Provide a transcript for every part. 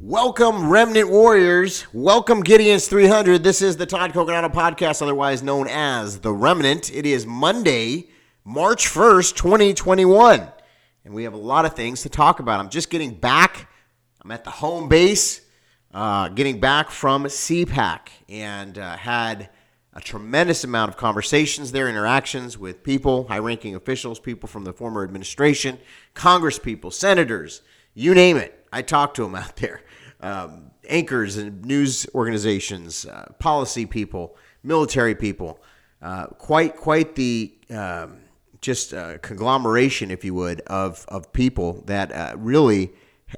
Welcome, Remnant Warriors. Welcome, Gideon's 300. This is the Todd Coconato Podcast, otherwise known as The Remnant. It is Monday, March 1st, 2021, and we have a lot of things to talk about. I'm just getting back. I'm at the home base, getting back from CPAC, and had a tremendous amount of conversations there, interactions with people, high-ranking officials, people from the former administration, congresspeople, senators, you name it. I talked to them out there. Anchors and news organizations, policy people, military people, quite the just conglomeration, if you would, of people that really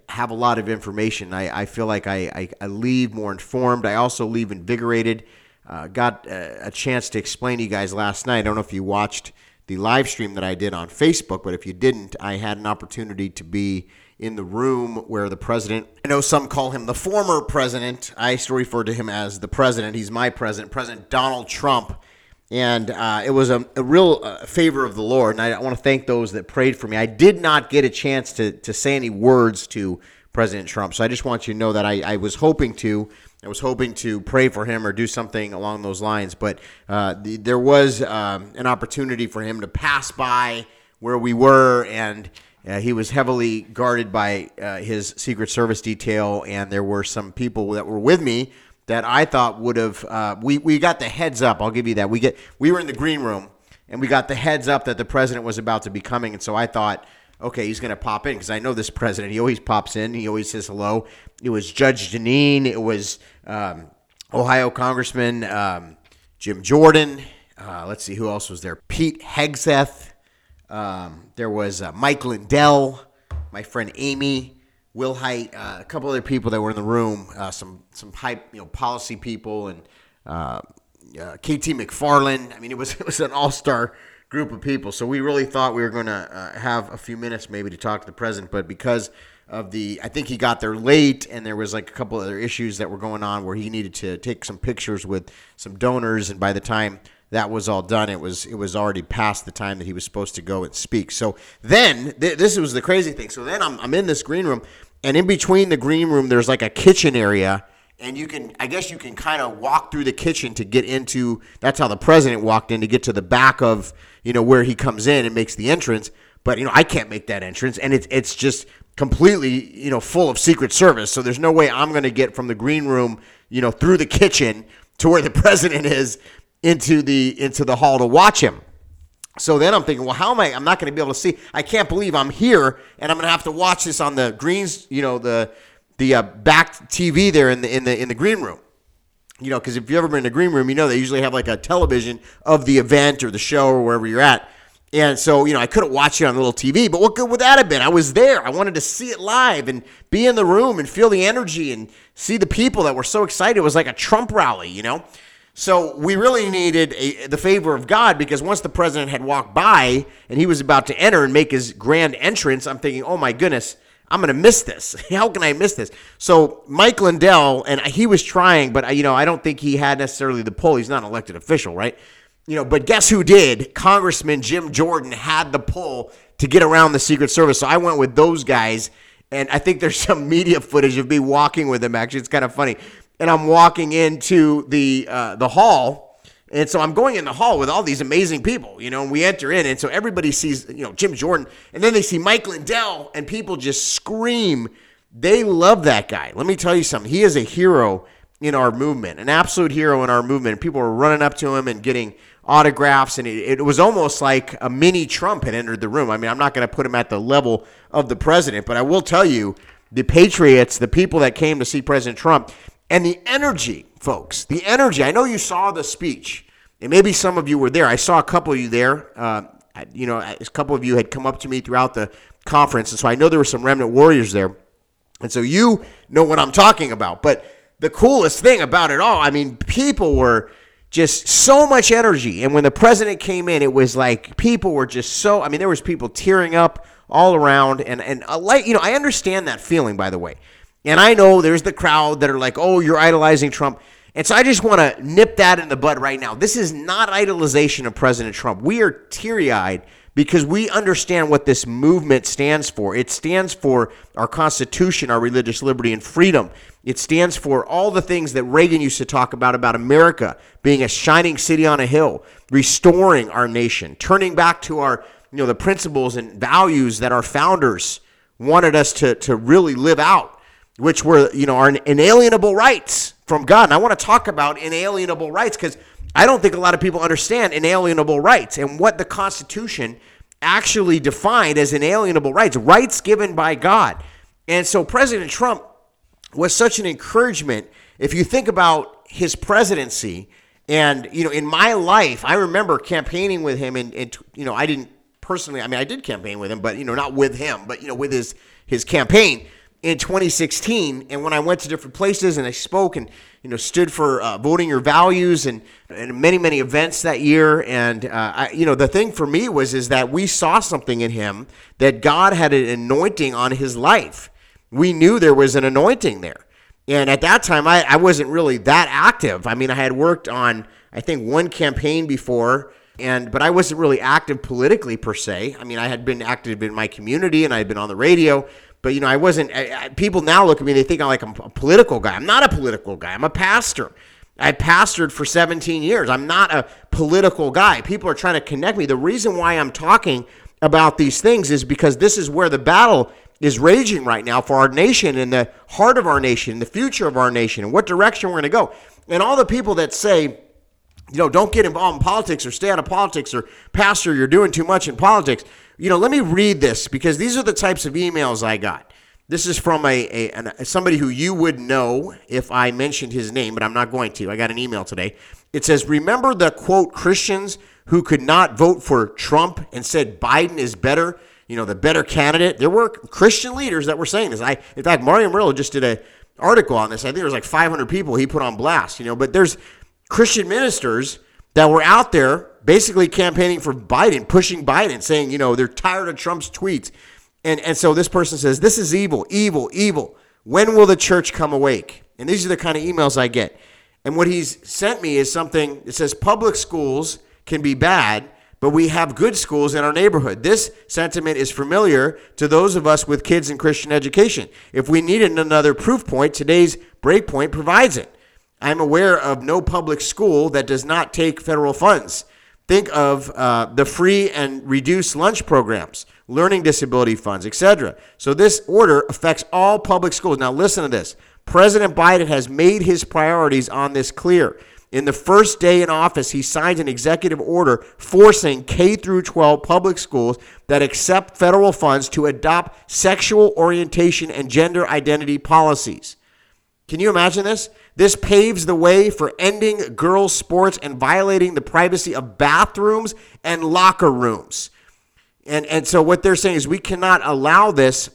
have a lot of information. I feel like I leave more informed. I also leave invigorated. Got a chance to explain to you guys last night. I don't know if you watched the live stream that I did on Facebook, but if you didn't, I had an opportunity to be in the room where the president, I know some call him the former president. I still refer to him as the president. He's my president, President Donald Trump. And it was a real favor of the Lord. And I want to thank those that prayed for me. I did not get a chance to say any words to President Trump. So I just want you to know that I was hoping to. I was hoping to pray for him or do something along those lines. But there was an opportunity for him to pass by where we were, and he was heavily guarded by his Secret Service detail, and there were some people that were with me that I thought would have we got the heads up. I'll give you that. We were in the green room, and we got the heads up that the president was about to be coming, and so I thought, okay, he's going to pop in because I know this president. He always pops in. He always says hello. It was Judge Deneen. It was Ohio Congressman Jim Jordan. Let's see, who else was there? Pete Hegseth. There was Mike Lindell, my friend Amy Will Hite, a couple other people that were in the room, some high, policy people, and KT McFarlane. I mean, it was an all-star group of people. So we really thought we were going to have a few minutes maybe to talk to the president, but because of I think he got there late, and there was like a couple other issues that were going on where he needed to take some pictures with some donors, and by the time that was all done, it was already past the time that he was supposed to go and speak. So then, this was the crazy thing. So then I'm in this green room, and in between the green room, there's like a kitchen area, and you can kind of walk through the kitchen to get into, that's how the president walked in, to get to the back of, where he comes in and makes the entrance. But, I can't make that entrance, and it's just completely, full of Secret Service. So there's no way I'm going to get from the green room, through the kitchen to where the president is, into the hall to watch him. So then I'm thinking, well, how am I? I'm not going to be able to see. I can't believe I'm here, and I'm going to have to watch this on the greens, the back TV there in the green room. Because if you've ever been in a green room, they usually have like a television of the event or the show or wherever you're at. And so, I couldn't watch it on the little TV, but what good would that have been? I was there. I wanted to see it live and be in the room and feel the energy and see the people that were so excited. It was like a Trump rally, So we really needed the favor of God, because once the president had walked by and he was about to enter and make his grand entrance, I'm thinking, oh my goodness, I'm going to miss this. How can I miss this? So Mike Lindell, and he was trying, but I don't think he had necessarily the pull. He's not an elected official, right? But guess who did? Congressman Jim Jordan had the pull to get around the Secret Service. So I went with those guys, and I think there's some media footage of me walking with them. Actually, it's kind of funny. And I'm walking into the hall, and so I'm going in the hall with all these amazing people, and we enter in, and so everybody sees, Jim Jordan, and then they see Mike Lindell, and people just scream. They love that guy. Let me tell you something. He is a hero in our movement, an absolute hero in our movement. And people were running up to him and getting autographs, and it was almost like a mini Trump had entered the room. I mean, I'm not going to put him at the level of the president, but I will tell you, the patriots, the people that came to see President Trump, and the energy, folks, the energy. I know you saw the speech, and maybe some of you were there. I saw a couple of you there. A couple of you had come up to me throughout the conference, and so I know there were some remnant warriors there. And so you know what I'm talking about. But the coolest thing about it all, I mean, people were just so much energy. And when the president came in, it was like people were just so, I mean, there was people tearing up all around. And I understand that feeling, by the way. And I know there's the crowd that are like, oh, you're idolizing Trump. And so I just want to nip that in the bud right now. This is not idolization of President Trump. We are teary-eyed because we understand what this movement stands for. It stands for our Constitution, our religious liberty and freedom. It stands for all the things that Reagan used to talk about America being a shining city on a hill, restoring our nation, turning back to our, the principles and values that our founders wanted us to really live out, which were, our inalienable rights from God. And I want to talk about inalienable rights because I don't think a lot of people understand inalienable rights and what the Constitution actually defined as inalienable rights, rights given by God. And so President Trump was such an encouragement. If you think about his presidency and, in my life, I remember campaigning with him and I didn't personally, I did campaign with him, but, not with him, but, with his campaign in 2016, and when I went to different places and I spoke and, stood for voting your values and many, many events that year. And, the thing for me is that we saw something in him that God had an anointing on his life. We knew there was an anointing there. And at that time, I wasn't really that active. I had worked on, I think, one campaign before, but I wasn't really active politically per se. I had been active in my community and I had been on the radio. But, I wasn't, people now look at me, they think I'm a political guy. I'm not a political guy. I'm a pastor. I pastored for 17 years. I'm not a political guy. People are trying to connect me. The reason why I'm talking about these things is because this is where the battle is raging right now for our nation and the heart of our nation, the future of our nation, and what direction we're going to go. And all the people that say, don't get involved in politics or stay out of politics or pastor, you're doing too much in politics. Let me read this because these are the types of emails I got. This is from somebody who you would know if I mentioned his name, but I'm not going to. I got an email today. It says, remember the, quote, Christians who could not vote for Trump and said Biden is better, the better candidate. There were Christian leaders that were saying this. In fact, Mario Murillo just did an article on this. I think there was like 500 people he put on blast, but there's Christian ministers that were out there basically campaigning for Biden, pushing Biden, saying, they're tired of Trump's tweets. And so this person says, this is evil, evil, evil. When will the church come awake? And these are the kind of emails I get. And what he's sent me is something that says public schools can be bad, but we have good schools in our neighborhood. This sentiment is familiar to those of us with kids in Christian education. If we needed another proof point, today's Breakpoint provides it. I'm aware of no public school that does not take federal funds. Think of the free and reduced lunch programs, learning disability funds, etc. So this order affects all public schools. Now listen to this. President Biden has made his priorities on this clear. In the first day in office, he signed an executive order forcing K-12 public schools that accept federal funds to adopt sexual orientation and gender identity policies. Can you imagine this? This paves the way for ending girls' sports and violating the privacy of bathrooms and locker rooms. And so what they're saying is we cannot allow this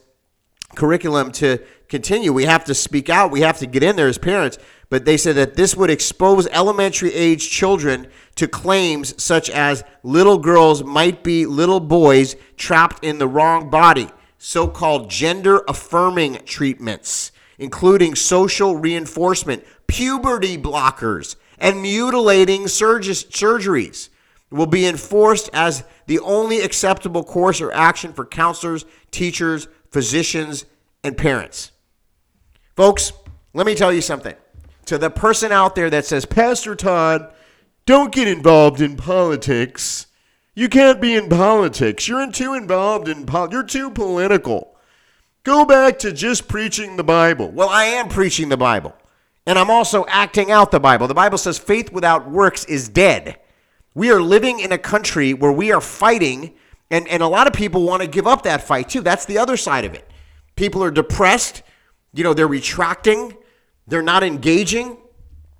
curriculum to continue. We have to speak out. We have to get in there as parents. But they said that this would expose elementary-age children to claims such as little girls might be little boys trapped in the wrong body, so-called gender-affirming treatments, including social reinforcement, puberty blockers, and mutilating surgeries will be enforced as the only acceptable course or action for counselors, teachers, physicians, and parents. Folks, let me tell you something. To the person out there that says, Pastor Todd, don't get involved in politics. You can't be in politics. You're too involved in politics. You're too political. Go back to just preaching the Bible. Well, I am preaching the Bible, and I'm also acting out the Bible. The Bible says faith without works is dead. We are living in a country where we are fighting, and a lot of people want to give up that fight, too. That's the other side of it. People are depressed. They're retracting. They're not engaging.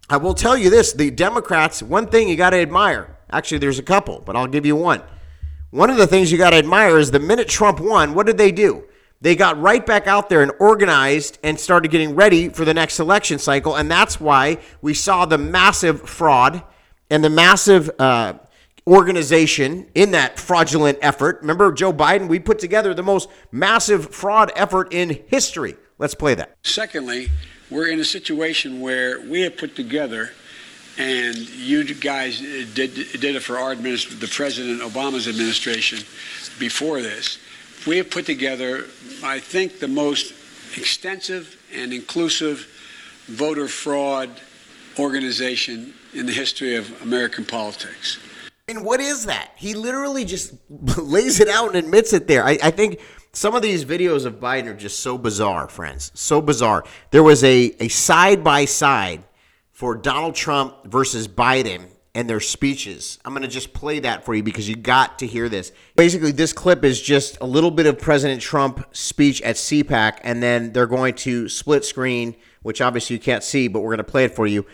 I will tell you this. The Democrats, one thing you got to admire. Actually, there's a couple, but I'll give you one. One of the things you got to admire is the minute Trump won, what did they do? They got right back out there and organized and started getting ready for the next election cycle. And that's why we saw the massive fraud and the massive organization in that fraudulent effort. Remember, Joe Biden, we put together the most massive fraud effort in history. Let's play that. Secondly, we're in a situation where we have put together And you guys did it for our the President Obama's administration before this. We have put together, I think, the most extensive and inclusive voter fraud organization in the history of American politics. And what is that? He literally just lays it out and admits it there. I think some of these videos of Biden are just so bizarre, friends. So bizarre. There was a side-by-side for Donald Trump versus Biden and their speeches. I'm going to just play that for you because you got to hear this. Basically, this clip is just a little bit of President Trump's speech at CPAC, and then they're going to split screen, which obviously you can't see, but we're going to play it for you.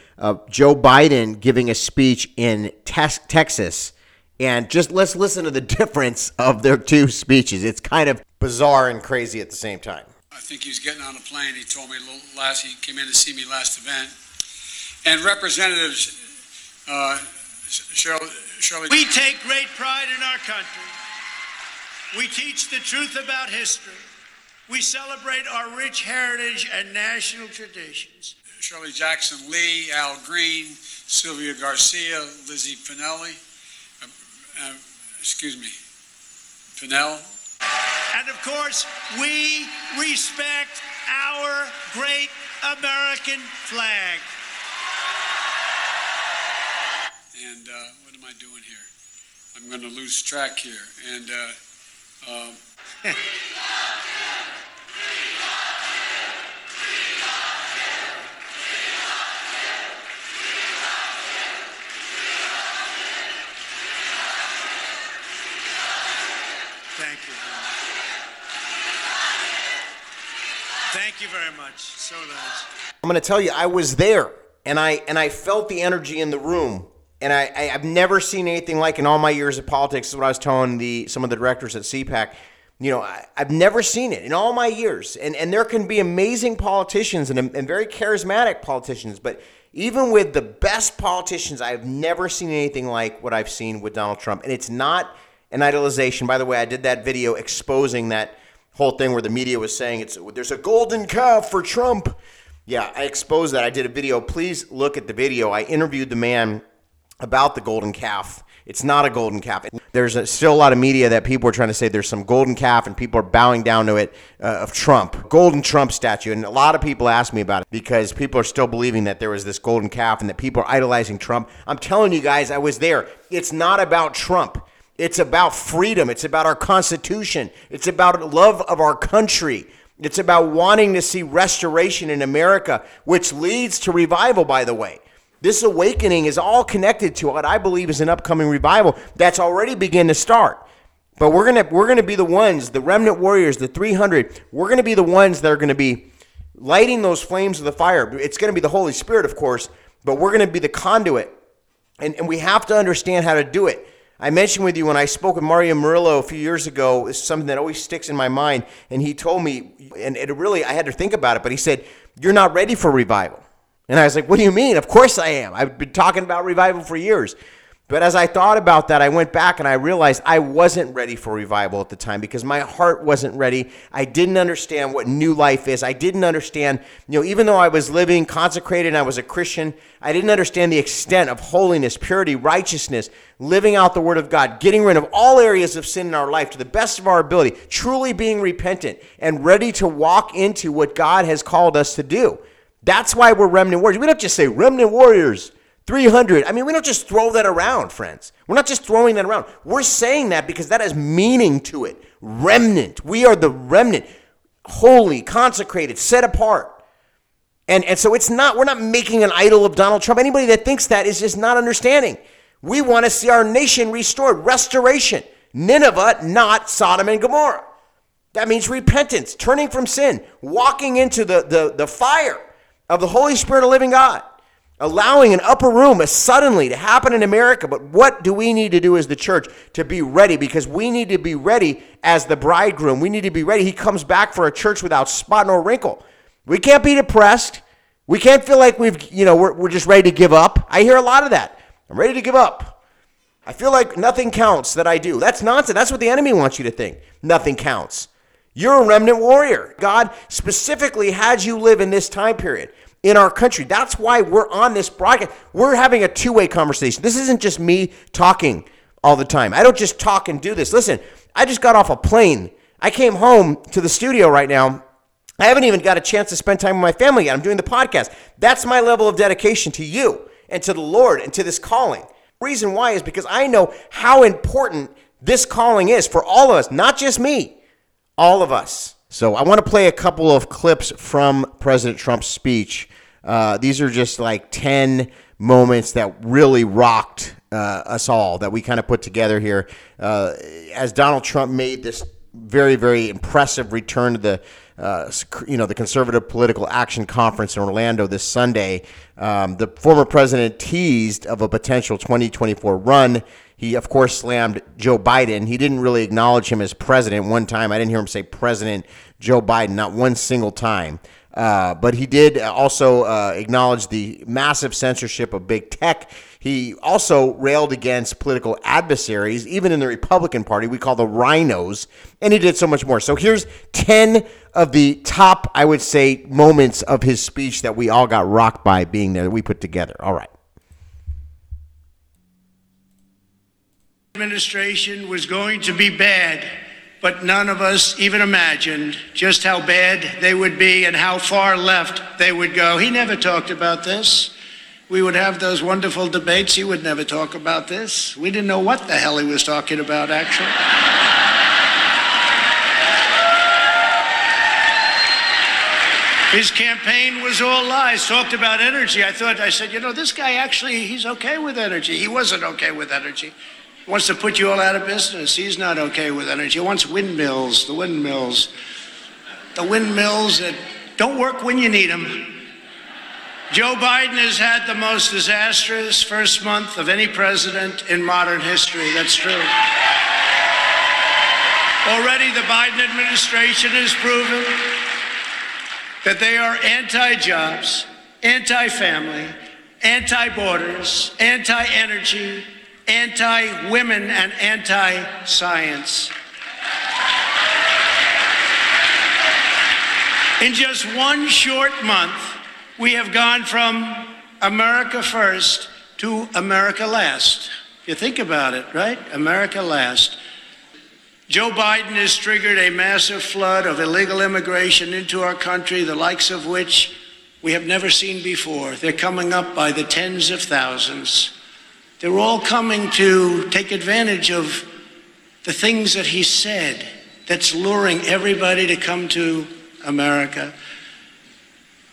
Joe Biden giving a speech in Texas. And just let's listen to the difference of their two speeches. It's kind of bizarre and crazy at the same time. I think he was getting on a plane. He told me he came in to see me last event. And Representatives Shirley. We take great pride in our country. We teach the truth about history. We celebrate our rich heritage and national traditions. Shirley Jackson Lee, Al Green, Sylvia Garcia, Lizzie Pannill. And of course, we respect our great American flag. And what am I doing here? I'm going to lose track here. And we love you! We love you! We love you! Thank you very much. Thank you very much. So nice. I'm going to tell you, I was there, and I felt the energy in the room. And I've never seen anything like in all my years of politics. This is what I was telling some of the directors at CPAC. You know, I've never seen it in all my years. And there can be amazing politicians and very charismatic politicians. But even with the best politicians, I've never seen anything like what I've seen with Donald Trump. And it's not an idolization. By the way, I did that video exposing that whole thing where the media was saying there's a golden calf for Trump. Yeah, I exposed that. I did a video. Please look at the video. I interviewed the man about the golden calf. It's not a golden calf. There's still a lot of media that people are trying to say there's some golden calf and people are bowing down to it of Trump. Golden Trump statue. And a lot of people ask me about it because people are still believing that there was this golden calf and that people are idolizing Trump. I'm telling you guys, I was there. It's not about Trump. It's about freedom. It's about our Constitution. It's about love of our country. It's about wanting to see restoration in America, which leads to revival, by the way. This awakening is all connected to what I believe is an upcoming revival that's already begun to start. But we're gonna be the ones, the remnant warriors, the 300, we're gonna be the ones that are gonna be lighting those flames of the fire. It's gonna be the Holy Spirit, of course, but we're gonna be the conduit. And we have to understand how to do it. I mentioned with you when I spoke with Mario Murillo a few years ago, it's something that always sticks in my mind, and he told me, and it really, I had to think about it, but he said, "You're not ready for revival." And I was like, what do you mean? Of course I am. I've been talking about revival for years. But as I thought about that, I went back and I realized I wasn't ready for revival at the time because my heart wasn't ready. I didn't understand what new life is. I didn't understand, even though I was living consecrated and I was a Christian, I didn't understand the extent of holiness, purity, righteousness, living out the Word of God, getting rid of all areas of sin in our life to the best of our ability, truly being repentant and ready to walk into what God has called us to do. That's why we're remnant warriors. We don't just say remnant warriors, 300. I mean, we don't just throw that around, friends. We're not just throwing that around. We're saying that because that has meaning to it. Remnant. We are the remnant, holy, consecrated, set apart. And so we're not making an idol of Donald Trump. Anybody that thinks that is just not understanding. We want to see our nation restored, restoration. Nineveh, not Sodom and Gomorrah. That means repentance, turning from sin, walking into the fire of the Holy Spirit of living God, allowing an upper room suddenly to happen in America. But what do we need to do as the church to be ready? Because we need to be ready as the bridegroom. We need to be ready. He comes back for a church without spot nor wrinkle. We can't be depressed. We can't feel like we're just ready to give up. I hear a lot of that. I'm ready to give up. I feel like nothing counts that I do. That's nonsense. That's what the enemy wants you to think. Nothing counts. You're a remnant warrior. God specifically had you live in this time period in our country. That's why we're on this broadcast. We're having a two-way conversation. This isn't just me talking all the time. I don't just talk and do this. Listen, I just got off a plane. I came home to the studio right now. I haven't even got a chance to spend time with my family yet. I'm doing the podcast. That's my level of dedication to you and to the Lord and to this calling. Reason why is because I know how important this calling is for all of us, not just me, all of us. So I want to play a couple of clips from President Trump's speech. These are just like 10 moments that really rocked us all, that we kind of put together here as Donald Trump made this very, very impressive return to the the Conservative Political Action Conference in Orlando this Sunday. The former president teased of a potential 2024 run. He, of course, slammed Joe Biden. He didn't really acknowledge him as president one time. I didn't hear him say President Joe Biden, not one single time. But he did also acknowledge the massive censorship of big tech. He also railed against political adversaries, even in the Republican Party, we call the rhinos, and he did so much more. So here's 10 of the top, I would say, moments of his speech that we all got rocked by being there, that we put together. All right. Administration was going to be bad, but none of us even imagined just how bad they would be and how far left they would go. He never talked about this. We would have those wonderful debates. He would never talk about this. We didn't know what the hell he was talking about, actually. His campaign was all lies, talked about energy. I said, this guy actually, he's okay with energy. He wasn't okay with energy. Wants to put you all out of business. He's not okay with energy. He wants windmills, the windmills that don't work when you need them. Joe Biden has had the most disastrous first month of any president in modern history. That's true. Already the Biden administration has proven that they are anti-jobs, anti-family, anti-borders, anti-energy, anti-women, and anti-science. In just one short month, we have gone from America first to America last. If you think about it, right? America last. Joe Biden has triggered a massive flood of illegal immigration into our country, the likes of which we have never seen before. They're coming up by the tens of thousands. They're all coming to take advantage of the things that he said that's luring everybody to come to America.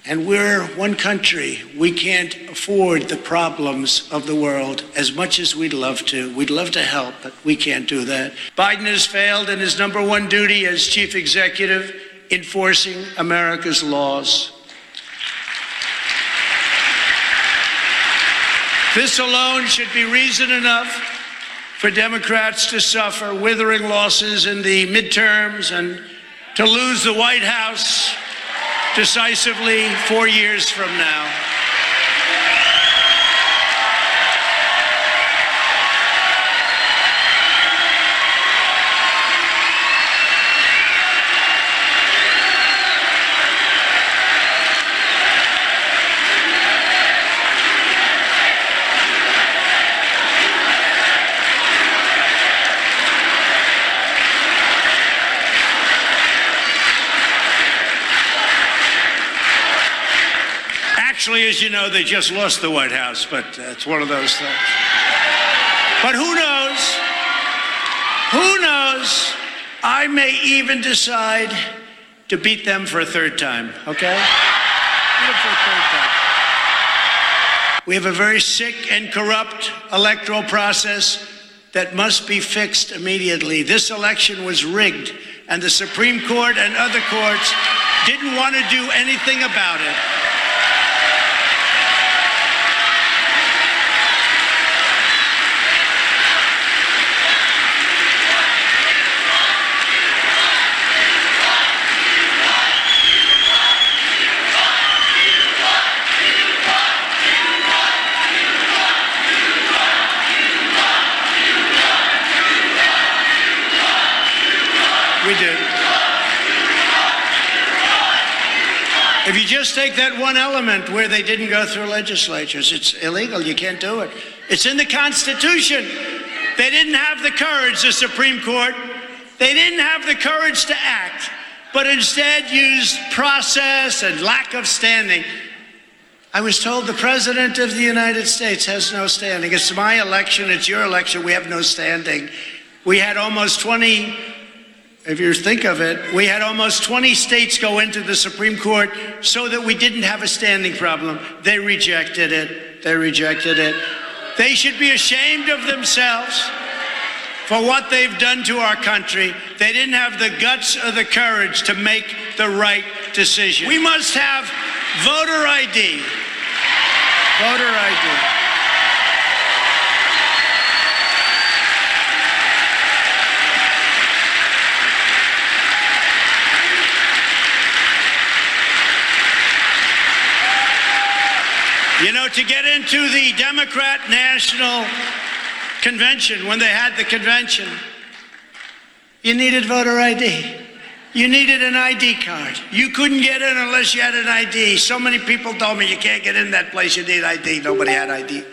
And we're one country. We can't afford the problems of the world as much as we'd love to. We'd love to help, but we can't do that. Biden has failed in his number one duty as chief executive, enforcing America's laws. This alone should be reason enough for Democrats to suffer withering losses in the midterms and to lose the White House decisively 4 years from now. Actually, as you know, they just lost the White House, but it's one of those things. But who knows? Who knows? I may even decide to beat them for a third time, okay? Beat them for a third time. We have a very sick and corrupt electoral process that must be fixed immediately. This election was rigged, and the Supreme Court and other courts didn't want to do anything about it. We did. If you just take that one element where they didn't go through legislatures, it's illegal. You can't do it. It's in the Constitution. They didn't have the courage, the Supreme Court. They didn't have the courage to act, but instead used process and lack of standing. I was told the President of the United States has no standing. It's my election. It's your election. We have no standing. We had almost 20, if you think of it, we had almost 20 states go into the Supreme Court so that we didn't have a standing problem. They rejected it. They rejected it. They should be ashamed of themselves for what they've done to our country. They didn't have the guts or the courage to make the right decision. We must have voter ID. Voter ID. You know, to get into the Democrat National Convention, when they had the convention, you needed voter ID. You needed an ID card. You couldn't get in unless you had an ID. So many people told me you can't get in that place, you need ID. Nobody had ID.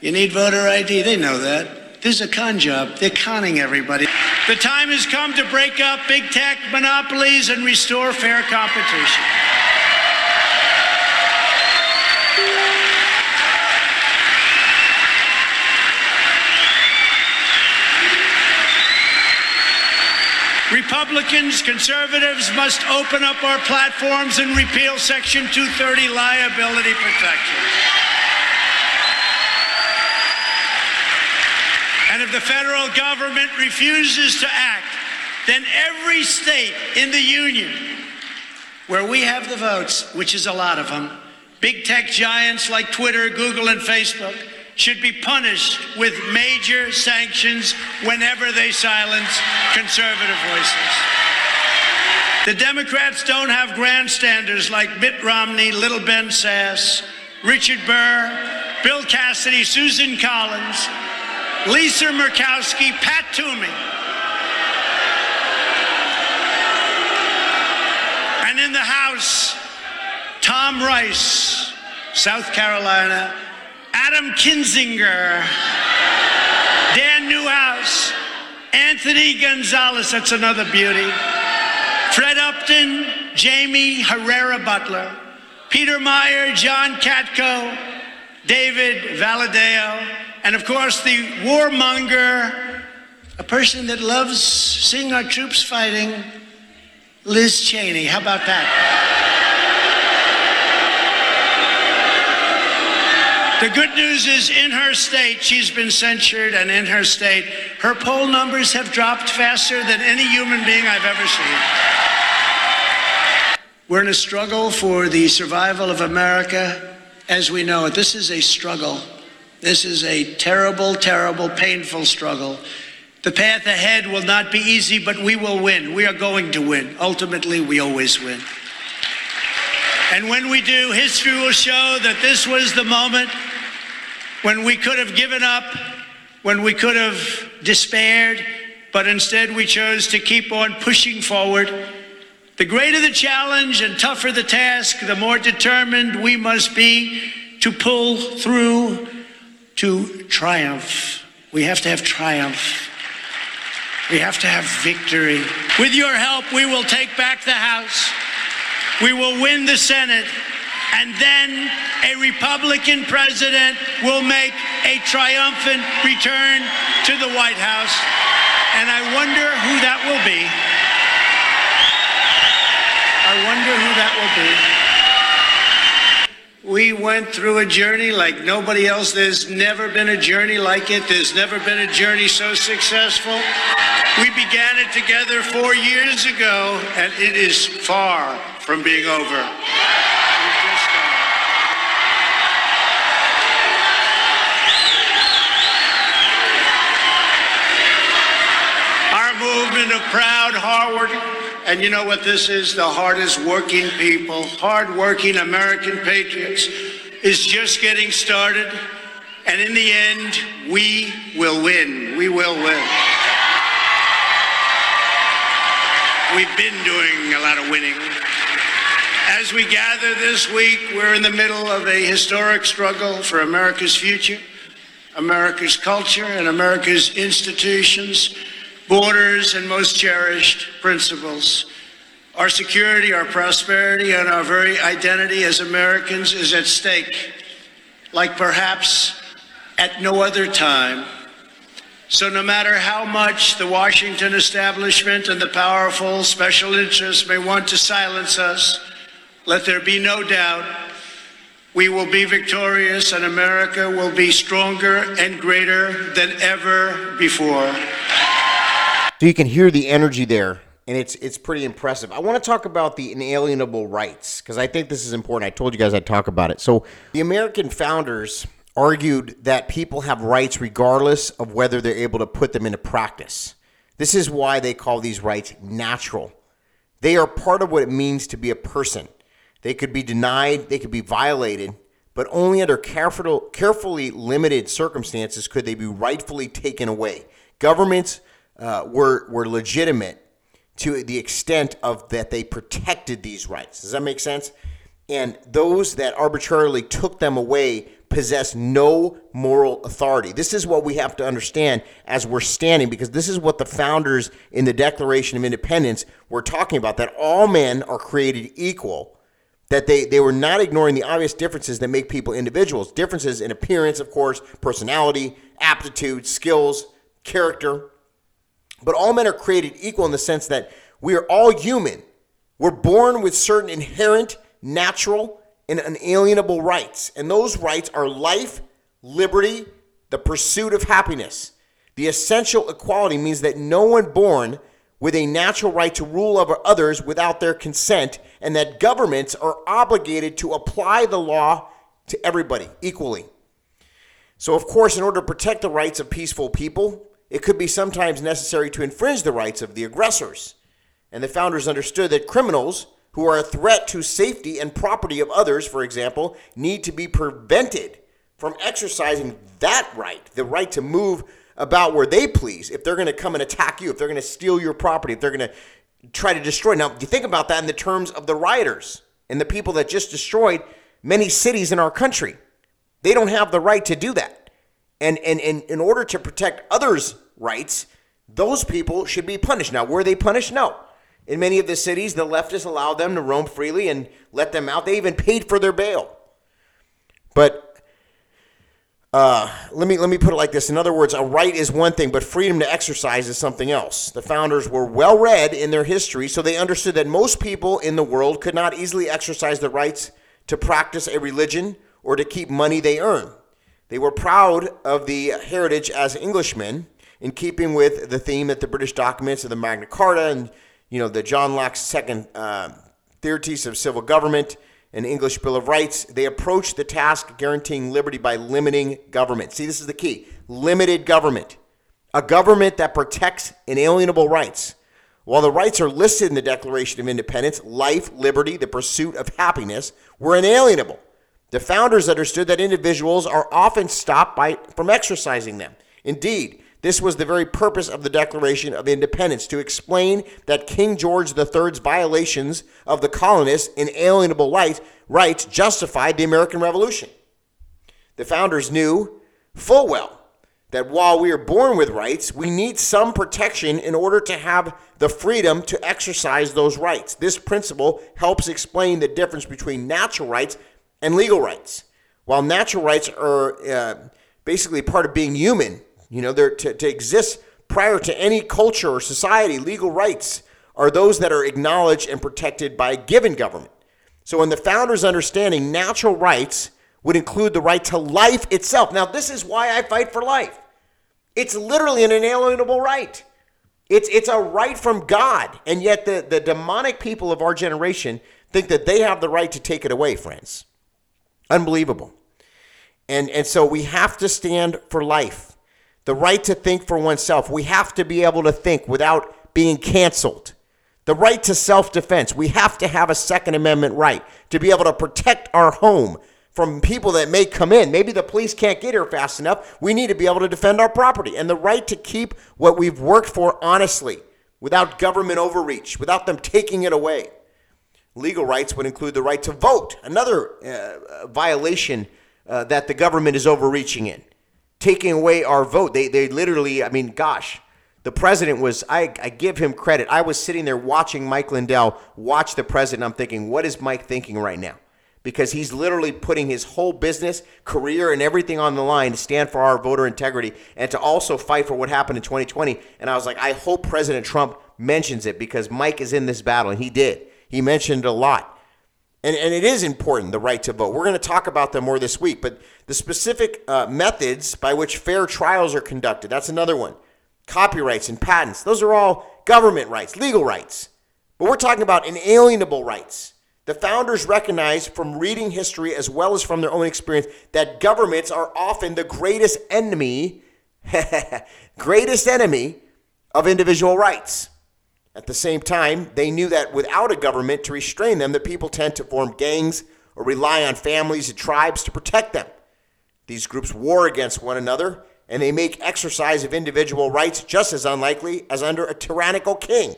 You need voter ID. They know that. This is a con job. They're conning everybody. The time has come to break up big tech monopolies and restore fair competition. Republicans, conservatives must open up our platforms and repeal Section 230 liability protections. And if the federal government refuses to act, then every state in the union where we have the votes, which is a lot of them, big tech giants like Twitter, Google, and Facebook should be punished with major sanctions whenever they silence conservative voices. The Democrats don't have grandstanders like Mitt Romney, Little Ben Sasse, Richard Burr, Bill Cassidy, Susan Collins, Lisa Murkowski, Pat Toomey. And in the House, Tom Rice, South Carolina, Adam Kinzinger, Dan Newhouse, Anthony Gonzalez, that's another beauty, Fred Upton, Jamie Herrera Butler, Peter Meyer, John Katko, David Valadeo, and of course the warmonger, a person that loves seeing our troops fighting, Liz Cheney. How about that? The good news is in her state, she's been censured, and in her state, her poll numbers have dropped faster than any human being I've ever seen. We're in a struggle for the survival of America as we know it. This is a struggle. This is a terrible, terrible, painful struggle. The path ahead will not be easy, but we will win. We are going to win. Ultimately, we always win. And when we do, history will show that this was the moment when we could have given up, when we could have despaired, but instead we chose to keep on pushing forward. The greater the challenge and tougher the task, the more determined we must be to pull through to triumph. We have to have triumph. We have to have victory. With your help, we will take back the House. We will win the Senate, and then a Republican president will make a triumphant return to the White House, and I wonder who that will be. I wonder who that will be. We went through a journey like nobody else. There's never been a journey like it. There's never been a journey so successful. We began it together 4 years ago, and it is far from being over. Our movement of proud, hardworking, and you know what this is, the hardest working people, hardworking American patriots, is just getting started. And in the end, we will win. We will win. We've been doing a lot of winning. As we gather this week, we're in the middle of a historic struggle for America's future, America's culture, and America's institutions, borders, and most cherished principles. Our security, our prosperity, and our very identity as Americans is at stake, like perhaps at no other time. So no matter how much the Washington establishment and the powerful special interests may want to silence us, let there be no doubt we will be victorious and America will be stronger and greater than ever before. So you can hear the energy there, and it's pretty impressive. I want to talk about the inalienable rights, because I think this is important. I told you guys I'd talk about it. So the American founders argued that people have rights regardless of whether they're able to put them into practice. This is why they call these rights natural. They are part of what it means to be a person. They could be denied, they could be violated, but only under carefully limited circumstances could they be rightfully taken away. Governments were legitimate to the extent of that they protected these rights. Does that make sense? And those that arbitrarily took them away possess no moral authority. This is what we have to understand as we're standing, because this is what the founders in the Declaration of Independence were talking about, that all men are created equal, that they were not ignoring the obvious differences that make people individuals, differences in appearance, of course, personality, aptitude, skills, character. But all men are created equal in the sense that we are all human. We're born with certain inherent, natural, and inalienable rights. And those rights are life, liberty, the pursuit of happiness. The essential equality means that no one born with a natural right to rule over others without their consent, and that governments are obligated to apply the law to everybody equally. So, of course, in order to protect the rights of peaceful people, it could be sometimes necessary to infringe the rights of the aggressors. And the founders understood that criminals who are a threat to safety and property of others, for example, need to be prevented from exercising that right, the right to move about where they please, if they're going to come and attack you, if they're going to steal your property, if they're going to try to destroy. Now, you think about that in the terms of the rioters and the people that just destroyed many cities in our country. They don't have the right to do that. And in order to protect others' rights, those people should be punished. Now, were they punished? No. In many of the cities, the leftists allowed them to roam freely and let them out. They even paid for their bail. But let me put it like this. In other words, a right is one thing, but freedom to exercise is something else. The founders were well read in their history, so they understood that most people in the world could not easily exercise the rights to practice a religion or to keep money they earn. They were proud of the heritage as Englishmen, in keeping with the theme that the British documents of the Magna Carta and the John Locke's second theories of civil government and English Bill of Rights, they approached the task of guaranteeing liberty by limiting government. See, this is the key. Limited government. A government that protects inalienable rights. While the rights are listed in the Declaration of Independence, life, liberty, the pursuit of happiness, were inalienable. The founders understood that individuals are often stopped from exercising them. Indeed, this was the very purpose of the Declaration of Independence, to explain that King George III's violations of the colonists' inalienable rights justified the American Revolution. The founders knew full well that while we are born with rights, we need some protection in order to have the freedom to exercise those rights. This principle helps explain the difference between natural rights and legal rights. While natural rights are basically part of being human, they're to exist prior to any culture or society, legal rights are those that are acknowledged and protected by a given government. So in the founders' understanding, natural rights would include the right to life itself. Now, this is why I fight for life. It's literally an inalienable right. It's a right from God. And yet the demonic people of our generation think that they have the right to take it away, friends. Unbelievable. And so we have to stand for life. The right to think for oneself. We have to be able to think without being canceled. The right to self-defense. We have to have a Second Amendment right to be able to protect our home from people that may come in. Maybe the police can't get here fast enough. We need to be able to defend our property. And the right to keep what we've worked for honestly, without government overreach, without them taking it away. Legal rights would include the right to vote, another violation that the government is overreaching in, taking away our vote. They literally, I mean, gosh, the president was, I give him credit. I was sitting there watching Mike Lindell watch the president. I'm thinking, what is Mike thinking right now? Because he's literally putting his whole business, career, and everything on the line to stand for our voter integrity and to also fight for what happened in 2020. And I was like, I hope President Trump mentions it because Mike is in this battle, and he did. He mentioned a lot. And it is important, the right to vote. We're going to talk about them more this week. But the specific methods by which fair trials are conducted, that's another one. Copyrights and patents, those are all government rights, legal rights. But we're talking about inalienable rights. The founders recognized from reading history as well as from their own experience that governments are often the greatest enemy of individual rights. At the same time, they knew that without a government to restrain them, the people tend to form gangs or rely on families and tribes to protect them. These groups war against one another, and they make exercise of individual rights just as unlikely as under a tyrannical king.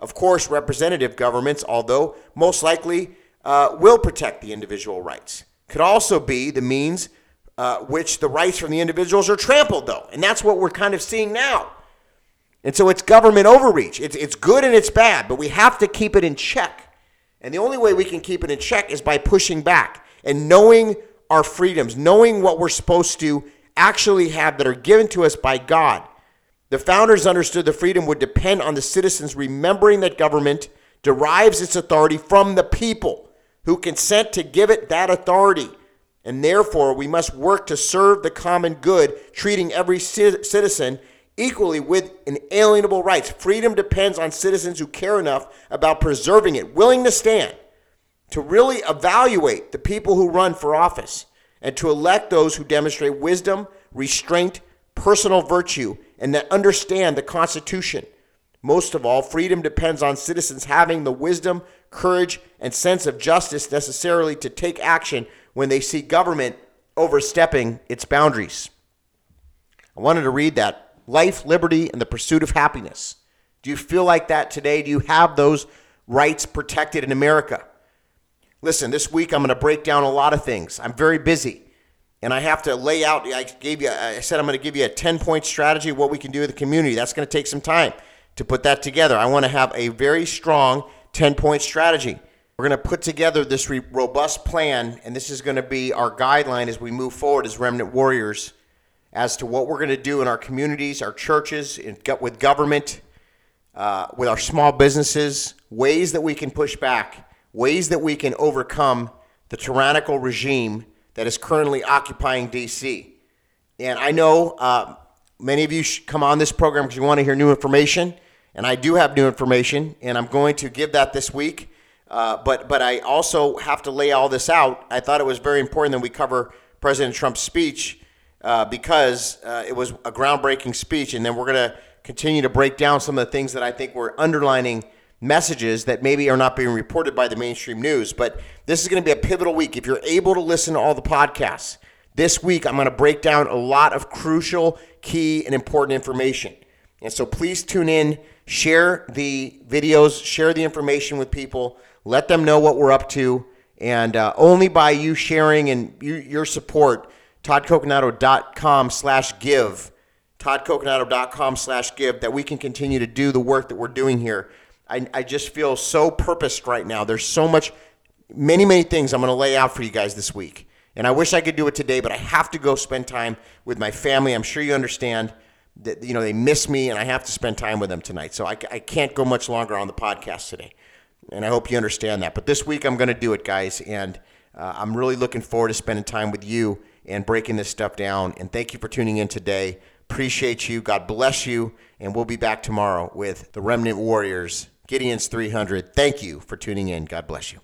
Of course, representative governments, although most likely will protect the individual rights, could also be the means which the rights from the individuals are trampled, though. And that's what we're kind of seeing now. And so it's government overreach. It's good and it's bad, but we have to keep it in check. And the only way we can keep it in check is by pushing back and knowing our freedoms, knowing what we're supposed to actually have that are given to us by God. The founders understood the freedom would depend on the citizens remembering that government derives its authority from the people who consent to give it that authority. And therefore, we must work to serve the common good, treating every citizen equally with inalienable rights. Freedom depends on citizens who care enough about preserving it, willing to stand, to really evaluate the people who run for office, and to elect those who demonstrate wisdom, restraint, personal virtue, and that understand the Constitution. Most of all, freedom depends on citizens having the wisdom, courage, and sense of justice necessarily to take action when they see government overstepping its boundaries. I wanted to read that. Life, liberty, and the pursuit of happiness. Do you feel like that today? Do you have those rights protected in America? Listen, this week I'm going to break down a lot of things. I'm very busy, and I have to lay out. I said I'm going to give you a 10-point strategy of what we can do with the community. That's going to take some time to put that together. I want to have a very strong 10-point strategy. We're going to put together this robust plan, and this is going to be our guideline as we move forward as Remnant Warriors, as to what we're going to do in our communities, our churches, with government, with our small businesses, ways that we can push back, ways that we can overcome the tyrannical regime that is currently occupying D.C. And I know many of you come on this program because you want to hear new information, and I do have new information, and I'm going to give that this week. But I also have to lay all this out. I thought it was very important that we cover President Trump's speech, because it was a groundbreaking speech, and then we're going to continue to break down some of the things that I think were underlining messages that maybe are not being reported by the mainstream news. But this is going to be a pivotal week. If you're able to listen to all the podcasts, this week I'm going to break down a lot of crucial, key, and important information. And so please tune in, share the videos, share the information with people, let them know what we're up to, and only by you sharing and your support, ToddCoconato.com/give, ToddCoconato.com/give, that we can continue to do the work that we're doing here. I just feel so purposed right now. There's so much, many things I'm going to lay out for you guys this week. And I wish I could do it today, but I have to go spend time with my family. I'm sure you understand that, you know, they miss me, and I have to spend time with them tonight. So I can't go much longer on the podcast today. And I hope you understand that. But this week I'm going to do it, guys. And I'm really looking forward to spending time with you and breaking this stuff down. And thank you for tuning in today. Appreciate you. God bless you. And we'll be back tomorrow with the Remnant Warriors, Gideon's 300. Thank you for tuning in. God bless you.